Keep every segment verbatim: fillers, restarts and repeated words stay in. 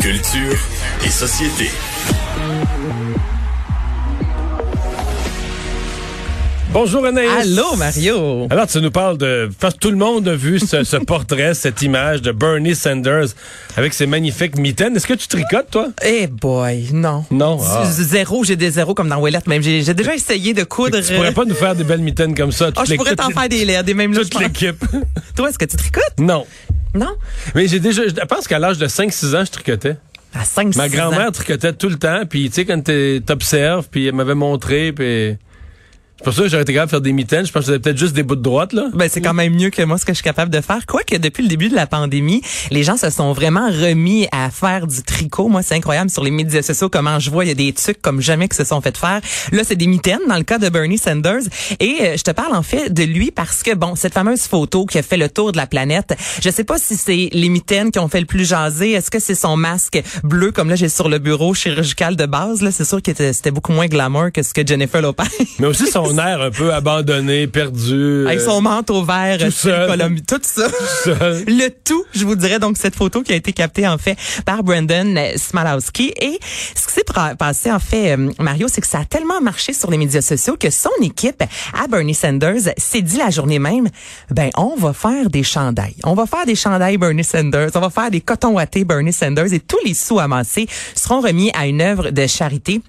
Culture et société. Bonjour Anaïs. Allô Mario. Alors tu nous parles de... Parce que tout le monde a vu ce, ce portrait, cette image de Bernie Sanders avec ses magnifiques mitaines. Est-ce que tu tricotes toi? Eh hey boy, non. Non? Ah. Zéro, j'ai des zéros comme dans Ouellette même. J'ai, j'ai déjà essayé de coudre... Tu pourrais pas nous faire des belles mitaines comme ça. Oh, je pourrais t'en faire des lettres, des mêmes lettres. Toute l'équipe. Toi, est-ce que tu tricotes? Non. Non? Mais j'ai déjà... Je pense qu'à l'âge de cinq six ans, je tricotais. À cinq six ans? Ma grand-mère tricotait tout le temps. Puis tu sais, quand t'observes, puis elle m'avait montré, puis... C'est pour ça que j'aurais été capable de faire des mitaines. Je pense que j'avais peut-être juste des bouts de droite, là. Ben, c'est quand même mieux que moi, ce que je suis capable de faire. Quoique, depuis le début de la pandémie, les gens se sont vraiment remis à faire du tricot. Moi, c'est incroyable sur les médias sociaux, comment je vois, il y a des trucs comme jamais qui se sont fait faire. Là, c'est des mitaines, dans le cas de Bernie Sanders. Et euh, je te parle, en fait, de lui parce que, bon, cette fameuse photo qui a fait le tour de la planète, je sais pas si c'est les mitaines qui ont fait le plus jaser. Est-ce que c'est son masque bleu, comme là, j'ai sur le bureau chirurgical de base, là? C'est sûr que c'était beaucoup moins glamour que ce que Jennifer Lopez. Mais aussi son air un peu abandonné, perdu. Avec son manteau vert, tout seul. Tout ça. Tout seul. Le tout, je vous dirais, donc, cette photo qui a été captée, en fait, par Brendan Smalowski. Et ce qui s'est passé, en fait, Mario, c'est que ça a tellement marché sur les médias sociaux que son équipe, à Bernie Sanders, s'est dit la journée même, ben, on va faire des chandails. On va faire des chandails Bernie Sanders. On va faire des cotons wattés Bernie Sanders. Et tous les sous amassés seront remis à une œuvre de charité.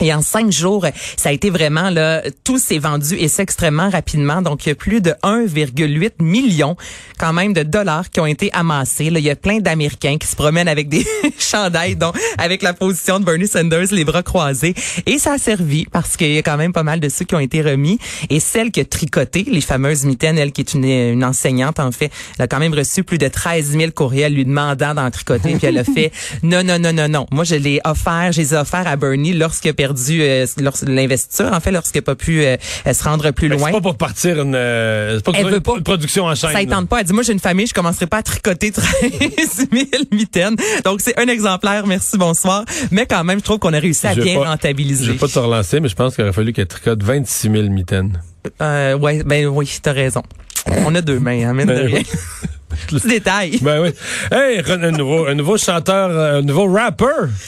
Et en cinq jours, ça a été vraiment, là, tout s'est vendu et c'est extrêmement rapidement. Donc, il y a plus de un virgule huit million, quand même, de dollars qui ont été amassés. Là, il y a plein d'Américains qui se promènent avec des chandails, donc, avec la position de Bernie Sanders, les bras croisés. Et ça a servi parce qu'il y a quand même pas mal de ceux qui ont été remis. Et celle qui a tricoté, les fameuses mitaines, elle, qui est une, une enseignante, en fait, elle a quand même reçu plus de treize mille courriels lui demandant d'en tricoter. Puis elle a fait, non, non, non, non, non. Moi, je l'ai offert, je les ai offerts à Bernie lorsque perdu euh, l'investiture, en fait, lorsqu'elle n'a pas pu euh, se rendre plus loin. C'est pas pour partir une, euh, c'est pas pour une pas, production en chaîne. Ça ne tente pas. Elle dit, moi, j'ai une famille, je commencerai pas à tricoter treize mille mitaines. Donc, c'est un exemplaire. Merci, bonsoir. Mais quand même, je trouve qu'on a réussi à je bien pas, rentabiliser. Je ne vais pas te relancer, mais je pense qu'il aurait fallu qu'elle tricote vingt-six mille mitaines. Euh, ouais, ben oui, t'as raison. On a deux mains, hein, mine ben, de rien. Oui. Petit détail. Ben oui. Hey, un nouveau, un nouveau chanteur, un nouveau rapper.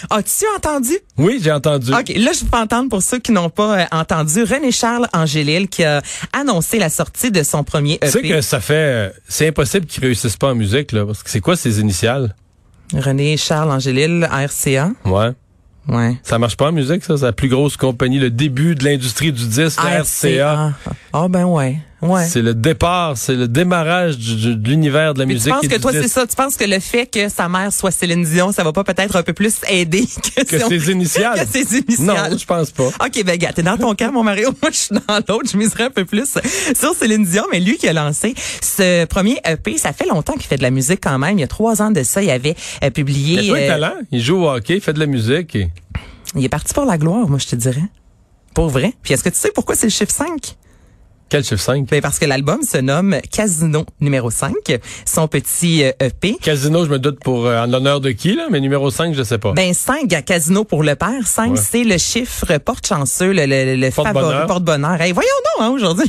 As-tu entendu? Oui, j'ai entendu. OK, là, je vous fais entendre pour ceux qui n'ont pas euh, entendu. René-Charles Angélil qui a annoncé la sortie de son premier E P. Tu sais que ça fait... Euh, c'est impossible qu'ils réussissent pas en musique, là. Parce que c'est quoi ses initiales? René-Charles Angélil, R C A. Ouais. Ouais. Ça marche pas en musique, ça? C'est la plus grosse compagnie, le début de l'industrie du disque, R C A. Ah, oh, ben ouais. Ouais. C'est le départ, c'est le démarrage du, du, de l'univers de la mais musique. Tu penses que toi, disque. C'est ça? Tu penses que le fait que sa mère soit Céline Dion, ça va pas peut-être un peu plus aider que, que si on... ses initiales? Que ses initiales. Non, je pense pas. OK, ben, gars, t'es dans ton camp, mon Mario. Moi, je suis dans l'autre. Je miserais un peu plus sur Céline Dion. Mais lui qui a lancé ce premier E P, ça fait longtemps qu'il fait de la musique quand même. Il y a trois ans de ça, il avait euh, publié... Il a un talent. Il joue au hockey, il fait de la musique. Et... Il est parti pour la gloire, moi, je te dirais. Pour vrai. Puis est-ce que tu sais pourquoi c'est le chiffre cinq? Quel chiffre cinq? Ben parce que l'album se nomme Casino numéro cinq, son petit E P. Casino, je me doute pour euh, en l'honneur de qui, là, mais numéro cinq, je sais pas. Ben cinq, à Casino pour le père, cinq, ouais. C'est le chiffre porte-chanceux, le, le, le porte favori, bonheur. Porte-bonheur. Hey, voyons donc, hein, aujourd'hui,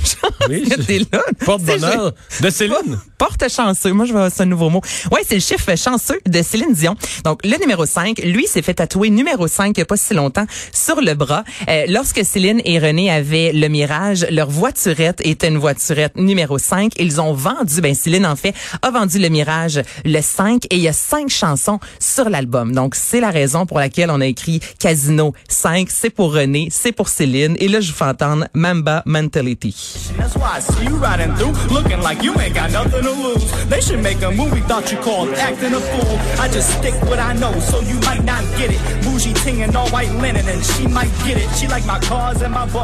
oui, je... t'es là. Porte-bonheur de Céline. Porte-chanceux, moi je vais c'est un nouveau mot. Ouais, c'est le chiffre chanceux de Céline Dion. Donc le numéro cinq, lui s'est fait tatouer numéro cinq il n'y a pas si longtemps sur le bras. Euh, lorsque Céline et René avaient le mirage, leur voiturette était une voiturette numéro cinq. Ils ont vendu, ben Céline en fait, a vendu le Mirage le cinq et il y a cinq chansons sur l'album. Donc, c'est la raison pour laquelle on a écrit Casino cinq. C'est pour René, c'est pour Céline. Et là, je vous fais entendre Mamba Mentality.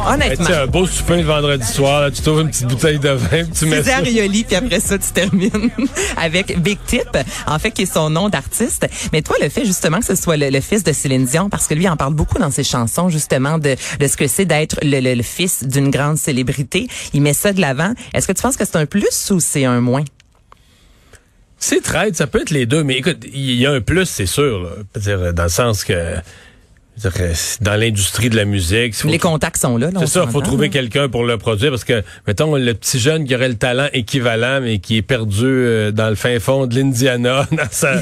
Honnêtement. C'est un beau souper le vendredi soir. tu trouves une petite bouteille de vin, tu mets ça. Arioli, puis après ça, tu termines avec Big Tip, en fait, qui est son nom d'artiste. Mais toi, le fait justement que ce soit le, le fils de Céline Dion, parce que lui, il en parle beaucoup dans ses chansons, justement, de, de ce que c'est d'être le, le, le fils d'une grande célébrité. Il met ça de l'avant. Est-ce que tu penses que c'est un plus ou c'est un moins? C'est traître, ça peut être les deux, mais écoute, il y a un plus, c'est sûr, là, dans le sens que... dans l'industrie de la musique. Les contacts sont là. là c'est ça, il faut trouver quelqu'un pour le produire parce que, mettons, le petit jeune qui aurait le talent équivalent mais qui est perdu euh, dans le fin fond de l'Indiana dans sa,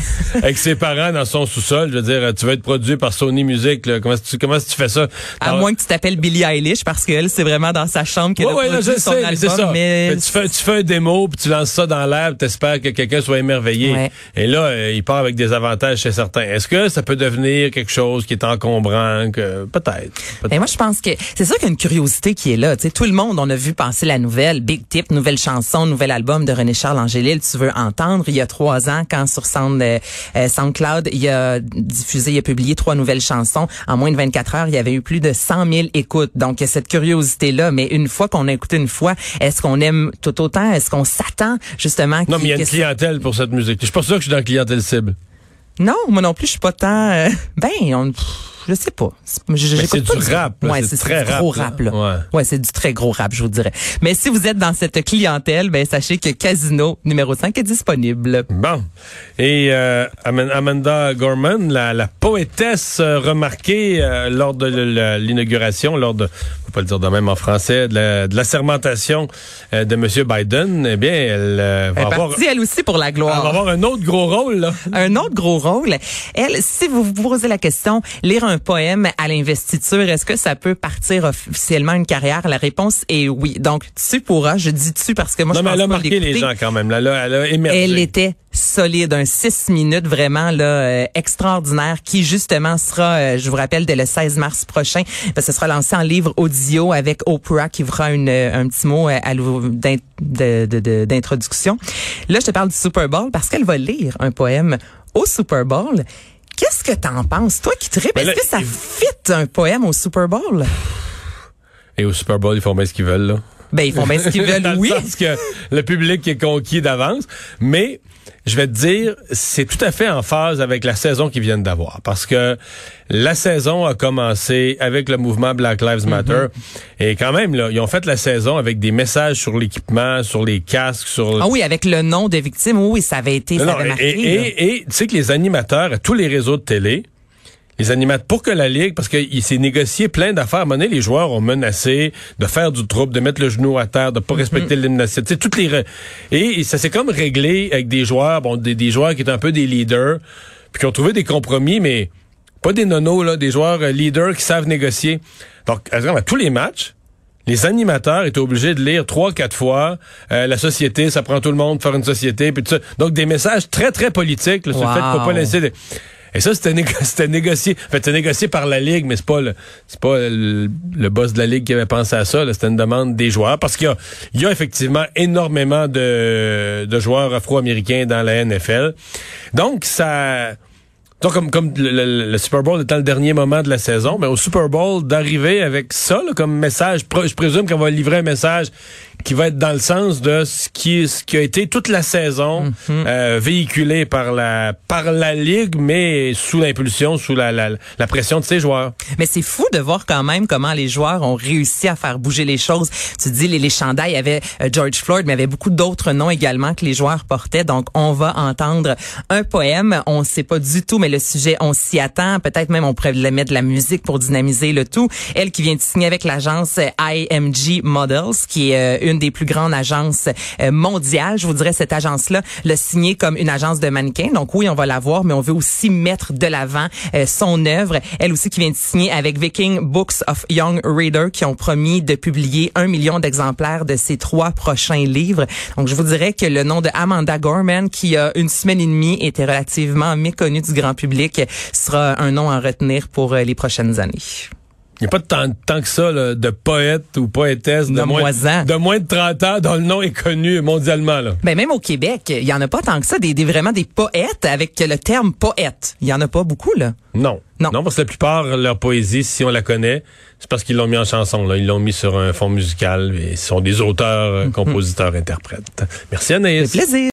avec ses parents dans son sous-sol. Je veux dire, tu veux être produit par Sony Music. Là, comment tu comment tu fais ça? À moins que tu t'appelles Billie Eilish parce qu'elle, c'est vraiment dans sa chambre qu'elle ouais, a produit ouais, son sais, album. Ça. Mais... Mais tu, fais, tu fais un démo puis tu lances ça dans l'air puis t'espères que quelqu'un soit émerveillé. Ouais. Et là, euh, il part avec des avantages chez certains. Est-ce que ça peut devenir quelque chose qui est en combat? Peut-être. Peut-être. Ben moi, je pense que c'est sûr qu'il y a une curiosité qui est là. T'sais, tout le monde, on a vu passer la nouvelle Big Tip, nouvelle chanson, nouvel album de René-Charles Angélil, tu veux entendre. Il y a trois ans, quand sur Sound, euh, SoundCloud, il a diffusé, il a publié trois nouvelles chansons. En moins de vingt-quatre heures, il y avait eu plus de cent mille écoutes. Donc, il y a cette curiosité-là. Mais une fois qu'on a écouté une fois, est-ce qu'on aime tout autant? Est-ce qu'on s'attend justement? Non, mais il y a une clientèle pour cette musique. Je suis pas sûr que je suis dans la clientèle cible. Non, moi non plus, je suis pas tant... Euh, ben, on... Je sais pas. C'est pas du rap. Ouais, c'est très rap, gros rap. Là. Ouais, ouais c'est du très gros rap, je vous dirais. Mais si vous êtes dans cette clientèle, ben sachez que Casino numéro cinq est disponible. Bon. Et euh, Amanda Gorman, la, la poétesse remarquée euh, lors de l'inauguration, lors de, on peut pas le dire de même en français, de la, de la assermentation euh, de M. Biden, eh bien, elle euh, va elle avoir... partie, elle aussi, pour la gloire. Elle va avoir un autre gros rôle. Là. Un autre gros rôle. Elle, si vous vous posez la question, lire un un poème à l'investiture, est-ce que ça peut partir officiellement une carrière? La réponse est oui. Donc, tu pourras, je dis tu parce que moi, non, je pense pas l'écouter. Non, mais elle a marqué les gens quand même. Là, là, elle a émergé. Elle était solide, un six minutes vraiment là euh, extraordinaire qui justement sera, euh, je vous rappelle, dès le seize mars prochain, parce que ce sera lancé en livre audio avec Oprah qui fera une, un petit mot euh, à d'in, de, de, de, d'introduction. Là, je te parle du Super Bowl parce qu'elle va lire un poème au Super Bowl. Qu'est-ce que t'en penses? Toi qui tripes, est-ce que ça il... fit un poème au Super Bowl? Et au Super Bowl, ils font bien ce qu'ils veulent, là. Ben, ils font bien ce qu'ils veulent, dans oui. Dans le sens que le public est conquis d'avance. Mais, je vais te dire, c'est tout à fait en phase avec la saison qu'ils viennent d'avoir. Parce que la saison a commencé avec le mouvement Black Lives Matter. Mm-hmm. Et quand même, là, ils ont fait la saison avec des messages sur l'équipement, sur les casques, sur... Le... Ah oui, avec le nom de victimes. Oui, ça avait été, non, ça avait marqué. Et tu sais que les animateurs à tous les réseaux de télé, les animateurs, pour que la Ligue, parce qu'il s'est négocié plein d'affaires. À un moment donné, les joueurs ont menacé de faire du trouble, de mettre le genou à terre, de pas mm-hmm. respecter l'hymnation. Tu sais, toutes les... Re... Et, et ça s'est comme réglé avec des joueurs, bon, des, des joueurs qui étaient un peu des leaders, puis qui ont trouvé des compromis, mais... Pas des nonos, là, des joueurs euh, leaders qui savent négocier. Donc, à tous les matchs, les animateurs étaient obligés de lire trois, quatre fois euh, la société, ça prend tout le monde de faire une société, puis tout ça. Donc, des messages très, très politiques là, sur wow. le fait qu'il faut pas laisser... Des... Et ça, c'était, négo... c'était négocié. En fait, c'était négocié par la Ligue, mais c'est pas le c'est pas le, le boss de la Ligue qui avait pensé à ça. Là. C'était une demande des joueurs. Parce qu'il y a, il y a effectivement énormément de, de joueurs afro-américains dans la N F L. Donc, ça... Donc, comme, comme le, le, le Super Bowl étant le dernier moment de la saison, mais au Super Bowl, d'arriver avec ça là, comme message, je présume qu'on va livrer un message qui va être dans le sens de ce qui, ce qui a été toute la saison mm-hmm. euh, véhiculé par la par la Ligue, mais sous l'impulsion, sous la, la, la pression de ses joueurs. Mais c'est fou de voir quand même comment les joueurs ont réussi à faire bouger les choses. Tu dis, les, les chandails avaient George Floyd, mais il y avait beaucoup d'autres noms également que les joueurs portaient. Donc, on va entendre un poème. On ne sait pas du tout, mais le sujet, on s'y attend. Peut-être même on pourrait mettre de la musique pour dynamiser le tout. Elle qui vient de signer avec l'agence I M G Models, qui est une des plus grandes agences mondiales. Je vous dirais, cette agence-là l'a signée comme une agence de mannequins. Donc oui, on va la voir, mais on veut aussi mettre de l'avant son œuvre. Elle aussi qui vient de signer avec Viking Books of Young Readers, qui ont promis de publier un million d'exemplaires de ses trois prochains livres. Donc je vous dirais que le nom de Amanda Gorman, qui il y a une semaine et demie était relativement méconnue du grand public, public sera un nom à retenir pour les prochaines années. Il n'y a pas de tant, tant que ça là, de poète ou poétesse de moins, de moins de trente ans dont le nom est connu mondialement. Là. Ben, même au Québec, il n'y en a pas tant que ça, des, des, vraiment des poètes avec le terme poète. Il n'y en a pas beaucoup. Là. Non. Non. Non, parce que la plupart, leur poésie, si on la connaît, c'est parce qu'ils l'ont mis en chanson, là. Ils l'ont mis sur un fond musical. Ils sont des auteurs, mm-hmm. compositeurs, interprètes. Merci, Anaïs. C'est plaisir.